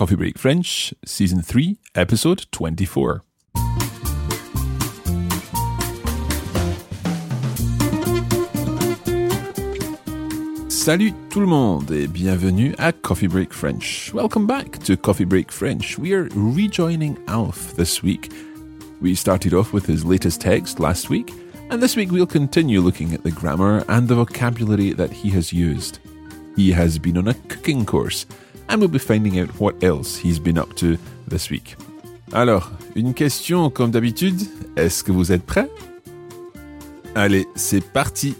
Coffee Break French, Season 3, Episode 24. Salut tout le monde et bienvenue at Coffee Break French. Welcome back to Coffee Break French. We are rejoining Alf this week. We started off with his latest text last week, and this week we'll continue looking at the grammar and the vocabulary that he has used. He has been on a cooking course, and we'll be finding out what else he's been up to this week. Alors, une question comme d'habitude, est-ce que vous êtes prêts? Allez, c'est parti!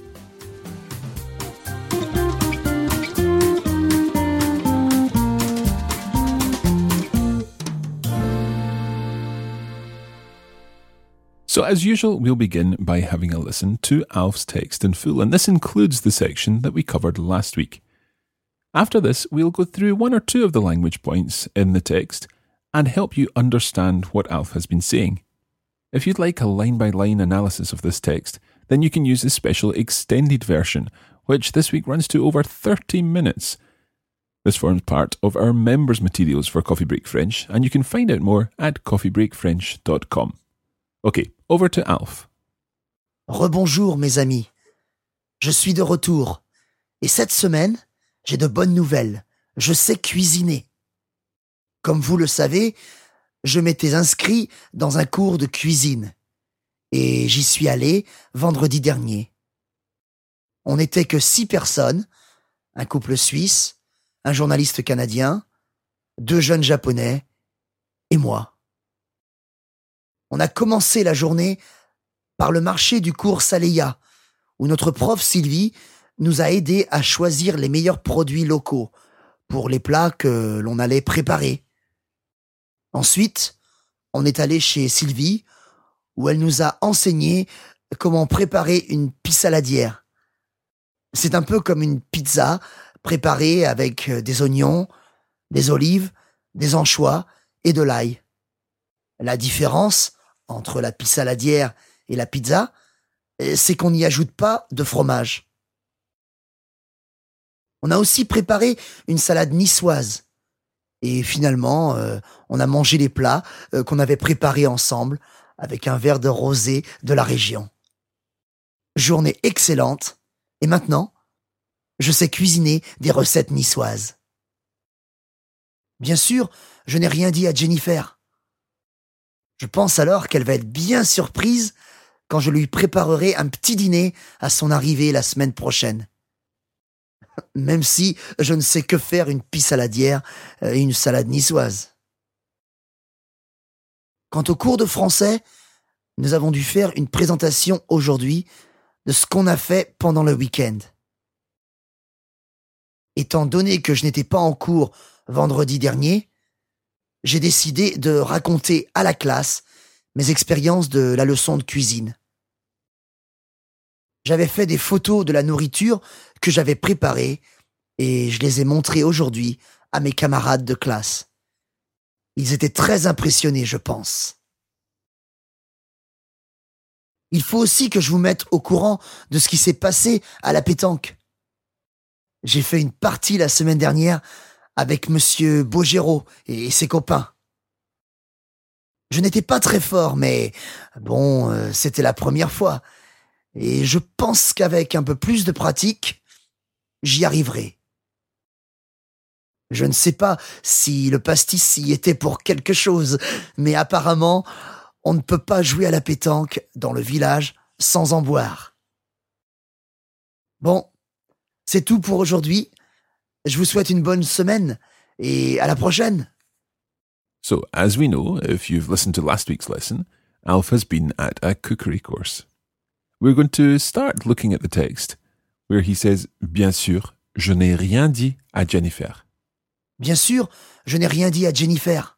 So as usual, we'll begin by having a listen to Alf's text in full, and this includes the section that we covered last week. After this, we'll go through one or two of the language points in the text and help you understand what Alf has been saying. If you'd like a line-by-line analysis of this text, then you can use the special extended version, which this week runs to over 30 minutes. This forms part of our members' materials for Coffee Break French, and you can find out more at coffeebreakfrench.com. Okay, over to Alf. Rebonjour mes amis. Je suis de retour. Et cette semaine, j'ai de bonnes nouvelles. Je sais cuisiner. Comme vous le savez, je m'étais inscrit dans un cours de cuisine. Et j'y suis allé vendredi dernier. On n'était que 6 personnes, un couple suisse, un journaliste canadien, 2 jeunes japonais et moi. On a commencé la journée par le marché du cours Saleya, où notre prof Sylvie nous a aidés à choisir les meilleurs produits locaux pour les plats que l'on allait préparer. Ensuite, on est allé chez Sylvie, où elle nous a enseigné comment préparer une pissaladière. C'est un peu comme une pizza préparée avec des oignons, des olives, des anchois et de l'ail. La différence entre la pissaladière et la pizza, c'est qu'on n'y ajoute pas de fromage. On a aussi préparé une salade niçoise. Et finalement, on a mangé les plats qu'on avait préparés ensemble avec un verre de rosé de la région. Journée excellente. Et maintenant, je sais cuisiner des recettes niçoises. Bien sûr, je n'ai rien dit à Jennifer. Je pense alors qu'elle va être bien surprise quand je lui préparerai un petit dîner à son arrivée la semaine prochaine. Même si je ne sais que faire une pissaladière et une salade niçoise. Quant au cours de français, nous avons dû faire une présentation aujourd'hui de ce qu'on a fait pendant le week-end. Étant donné que je n'étais pas en cours vendredi dernier, j'ai décidé de raconter à la classe mes expériences de la leçon de cuisine. J'avais fait des photos de la nourriture que j'avais préparée et je les ai montrées aujourd'hui à mes camarades de classe. Ils étaient très impressionnés, je pense. Il faut aussi que je vous mette au courant de ce qui s'est passé à la pétanque. J'ai fait une partie la semaine dernière avec Monsieur Bogero et ses copains. Je n'étais pas très fort, mais bon, c'était la première fois. Et je pense qu'avec un peu plus de pratique, j'y arriverai. Je ne sais pas si le pastis y était pour quelque chose, mais apparemment, on ne peut pas jouer à la pétanque dans le village sans en boire. Bon, c'est tout pour aujourd'hui. Je vous souhaite une bonne semaine et à la prochaine. So, as we know, if you've listened to last week's lesson, Alf has been at a cookery course. We're going to start looking at the text where he says, bien sûr, je n'ai rien dit à Jennifer. Bien sûr, je n'ai rien dit à Jennifer.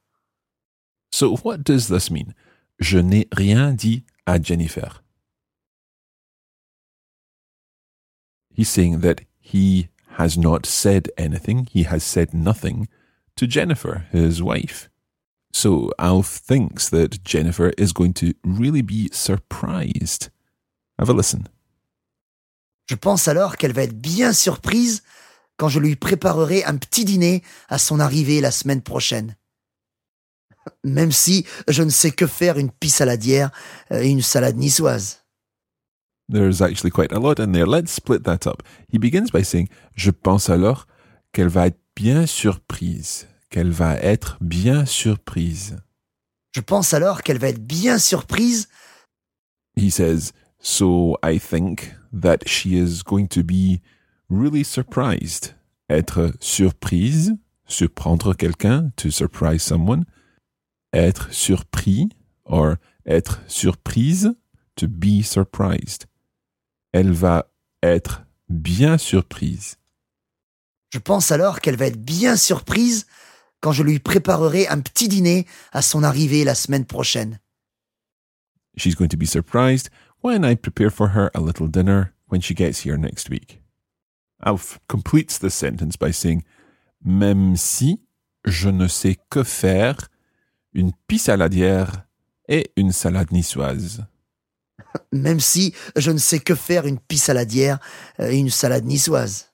So, what does this mean? Je n'ai rien dit à Jennifer. He's saying that he has not said anything, he has said nothing to Jennifer, his wife. So Alf thinks that Jennifer is going to really be surprised. Have a listen. Je pense alors qu'elle va être bien surprise quand je lui préparerai un petit dîner à son arrivée la semaine prochaine. Même si je ne sais que faire une pissaladière et une salade niçoise. There's actually quite a lot in there. Let's split that up. He begins by saying, je pense alors qu'elle va être bien surprise. Qu'elle va être bien surprise. Je pense alors qu'elle va être bien surprise. He says, so I think that she is going to be really surprised. Être surprise, surprendre quelqu'un, to surprise someone. Être surpris, or être surprise, to be surprised. Elle va être bien surprise. Je pense alors qu'elle va être bien surprise quand je lui préparerai un petit dîner à son arrivée la semaine prochaine. She's going to be surprised when I prepare for her a little dinner when she gets here next week. Alf completes this sentence by saying, même si je ne sais que faire une pissaladière et une salade niçoise. Même si je ne sais que faire une pissaladière et une salade niçoise.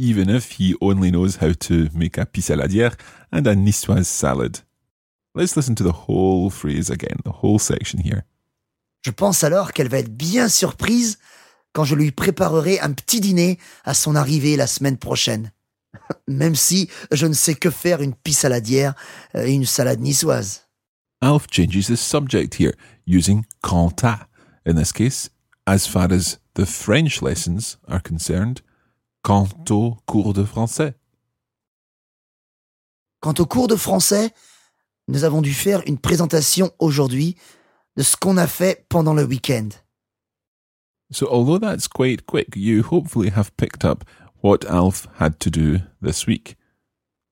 Even if he only knows how to make a pissaladière and a niçoise salad. Let's listen to the whole phrase again, the whole section here. Je pense alors qu'elle va être bien surprise quand je lui préparerai un petit dîner à son arrivée la semaine prochaine. Même si je ne sais que faire une pissaladière et une salade niçoise. Alf changes the subject here, using quant à. In this case, as far as the French lessons are concerned, quant au cours de français. Quant au cours de français, nous avons dû faire une présentation aujourd'hui de ce qu'on a fait pendant le week-end. So although that's quite quick, you hopefully have picked up what Alf had to do this week.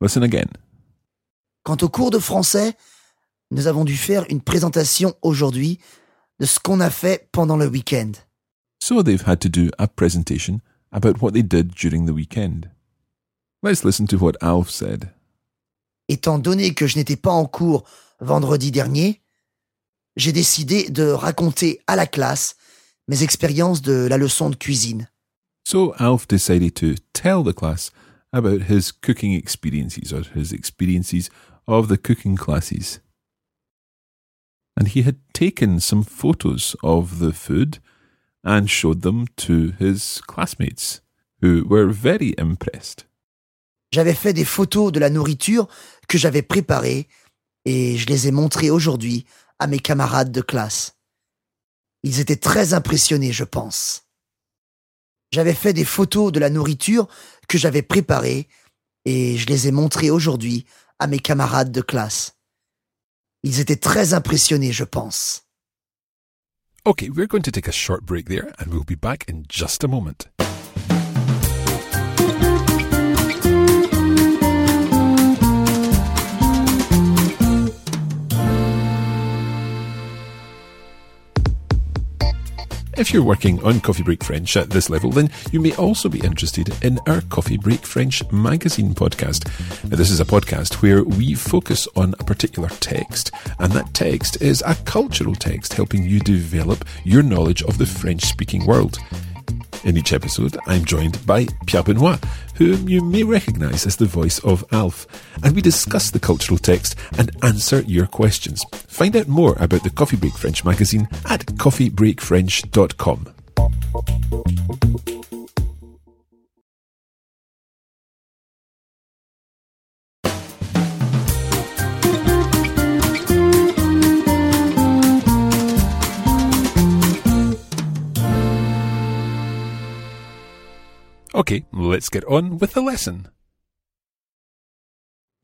Listen again. Quant au cours de français, nous avons dû faire une présentation aujourd'hui de ce qu'on a fait pendant le week-end. So they've had to do a presentation about what they did during the weekend. Let's listen to what Alf said. Étant donné que je n'étais pas en cours vendredi dernier, j'ai décidé de raconter à la classe mes expériences de la leçon de cuisine. So Alf decided to tell the class about his cooking experiences, or his experiences of the cooking classes. And he had taken some photos of the food and showed them to his classmates, who were very impressed. J'avais fait des photos de la nourriture que j'avais préparée et je les ai montrées aujourd'hui à mes camarades de classe. Ils étaient très impressionnés, je pense. J'avais fait des photos de la nourriture que j'avais préparée et je les ai montrées aujourd'hui à mes camarades de classe. Ils étaient très impressionnés, je pense. Okay, we're going to take a short break there and we'll be back in just a moment. If you're working on Coffee Break French at this level, then you may also be interested in our Coffee Break French magazine podcast. Now, this is a podcast where we focus on a particular text, and that text is a cultural text helping you develop your knowledge of the French-speaking world. In each episode, I'm joined by Pierre Benoit, whom you may recognise as the voice of Alf, and we discuss the cultural text and answer your questions. Find out more about the Coffee Break French magazine at coffeebreakfrench.com. Okay, let's get on with the lesson.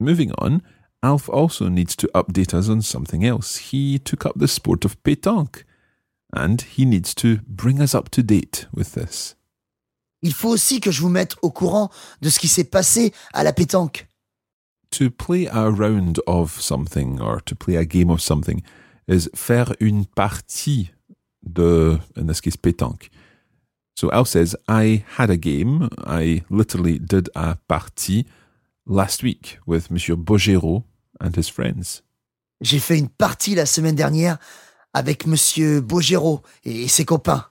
Moving on, Alf also needs to update us on something else. He took up the sport of pétanque, and he needs to bring us up to date with this. Il faut aussi que je vous mette au courant de ce qui s'est passé à la pétanque. To play a round of something, or to play a game of something, is faire une partie de, in this case, pétanque. So Alf says, I had a game, I literally did a partie last week with Monsieur Bogero and his friends. J'ai fait une partie la semaine dernière avec Monsieur Bogero et ses copains.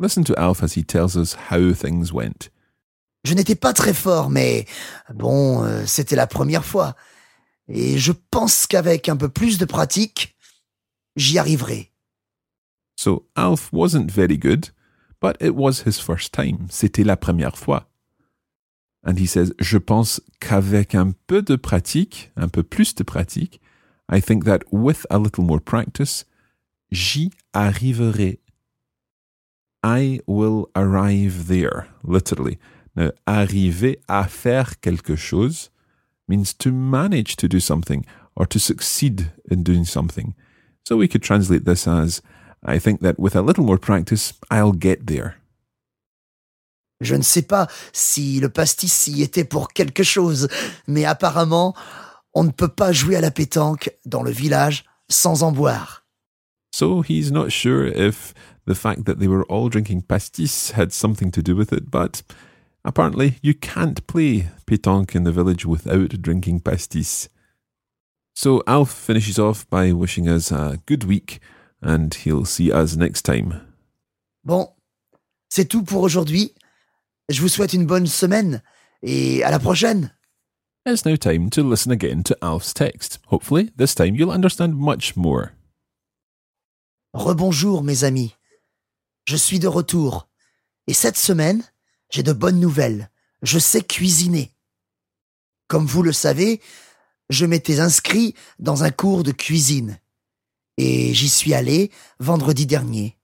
Listen to Alf as he tells us how things went. Je n'étais pas très fort, mais bon, c'était la première fois. Et je pense qu'avec un peu plus de pratique, j'y arriverai. So Alf wasn't very good, but it was his first time. C'était la première fois. And he says, je pense qu'avec un peu de pratique, un peu plus de pratique, I think that with a little more practice, j'y arriverai. I will arrive there, literally. Now, arriver à faire quelque chose means to manage to do something or to succeed in doing something. So we could translate this as, I think that with a little more practice, I'll get there. Je ne sais pas si le pastis y était pour quelque chose, mais apparemment, on ne peut pas jouer à la pétanque dans le village sans en boire. So he's not sure if the fact that they were all drinking pastis had something to do with it, but apparently you can't play pétanque in the village without drinking pastis. So Alf finishes off by wishing us a good week, and he'll see us next time. Bon, c'est tout pour aujourd'hui. Je vous souhaite une bonne semaine et à la prochaine. It's now time to listen again to Alf's text. Hopefully, this time you'll understand much more. Rebonjour, mes amis. Je suis de retour. Et cette semaine, j'ai de bonnes nouvelles. Je sais cuisiner. Comme vous le savez, je m'étais inscrit dans un cours de cuisine. Et j'y suis allé vendredi dernier.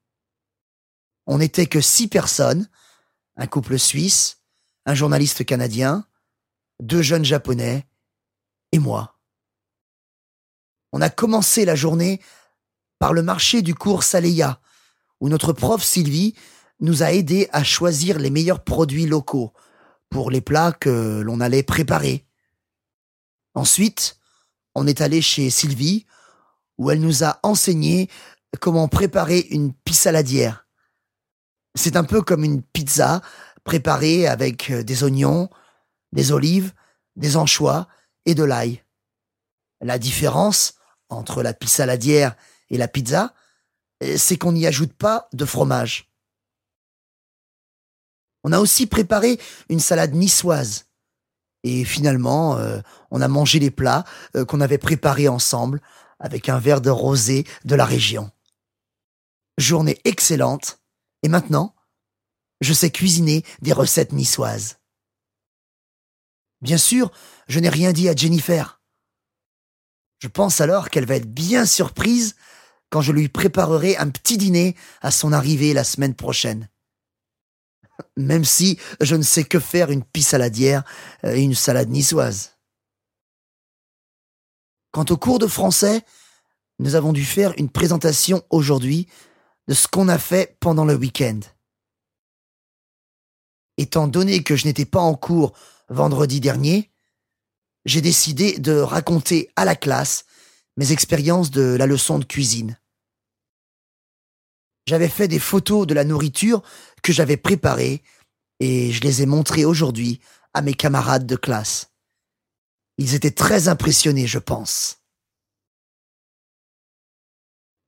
On n'était que 6 personnes. Un couple suisse, un journaliste canadien, 2 jeunes japonais et moi. On a commencé la journée par le marché du cours Saleya, où notre prof Sylvie nous a aidés à choisir les meilleurs produits locaux pour les plats que l'on allait préparer. Ensuite, on est allé chez Sylvie, où elle nous a enseigné comment préparer une pissaladière. C'est un peu comme une pizza préparée avec des oignons, des olives, des anchois et de l'ail. La différence entre la pissaladière et la pizza, c'est qu'on n'y ajoute pas de fromage. On a aussi préparé une salade niçoise. Et finalement, on a mangé les plats qu'on avait préparés ensemble avec un verre de rosé de la région. Journée excellente. Et maintenant, je sais cuisiner des recettes niçoises. Bien sûr, je n'ai rien dit à Jennifer. Je pense alors qu'elle va être bien surprise quand je lui préparerai un petit dîner à son arrivée la semaine prochaine. Même si je ne sais que faire une pissaladière et une salade niçoise. Quant au cours de français, nous avons dû faire une présentation aujourd'hui de ce qu'on a fait pendant le week-end. Étant donné que je n'étais pas en cours vendredi dernier, j'ai décidé de raconter à la classe mes expériences de la leçon de cuisine. J'avais fait des photos de la nourriture que j'avais préparée et je les ai montrées aujourd'hui à mes camarades de classe. Ils étaient très impressionnés, je pense.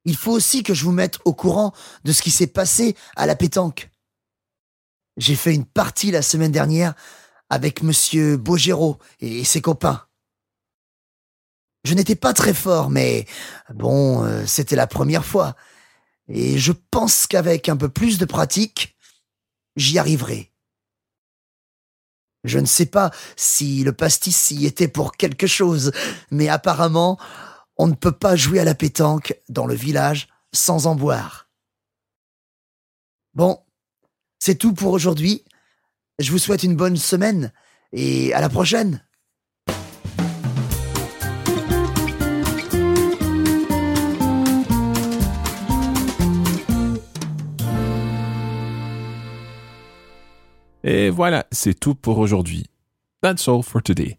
Il faut aussi que je vous mette au courant de ce qui s'est passé à la pétanque. J'ai fait une partie la semaine dernière avec Monsieur Bogero et ses copains. Je n'étais pas très fort, mais bon, c'était la première fois. Et je pense qu'avec un peu plus de pratique, j'y arriverai. Je ne sais pas si le pastis y était pour quelque chose, mais apparemment, on ne peut pas jouer à la pétanque dans le village sans en boire. Bon, c'est tout pour aujourd'hui. Je vous souhaite une bonne semaine et à la prochaine. Et voilà, c'est tout pour aujourd'hui. That's all for today.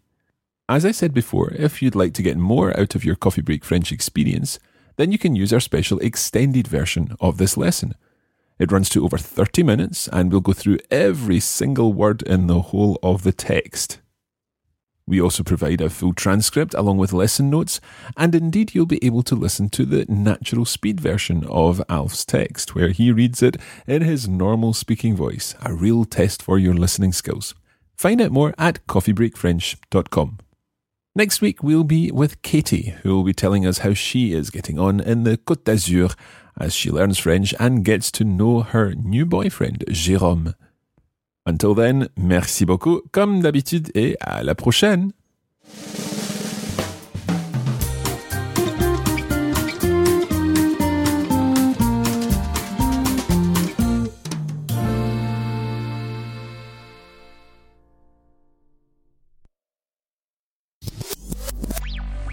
As I said before, if you'd like to get more out of your coffee break French experience, then you can use our special extended version of this lesson. It runs to over 30 minutes and we'll go through every single word in the whole of the text. We also provide a full transcript along with lesson notes, and indeed you'll be able to listen to the natural speed version of Alf's text, where he reads it in his normal speaking voice, a real test for your listening skills. Find out more at coffeebreakfrench.com. Next week, we'll be with Katie, who will be telling us how she is getting on in the Côte d'Azur as she learns French and gets to know her new boyfriend, Jérôme. Until then, merci beaucoup, comme d'habitude, et à la prochaine!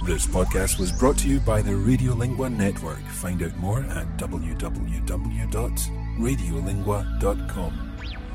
This podcast was brought to you by the Radiolingua Network. Find out more at www.radiolingua.com.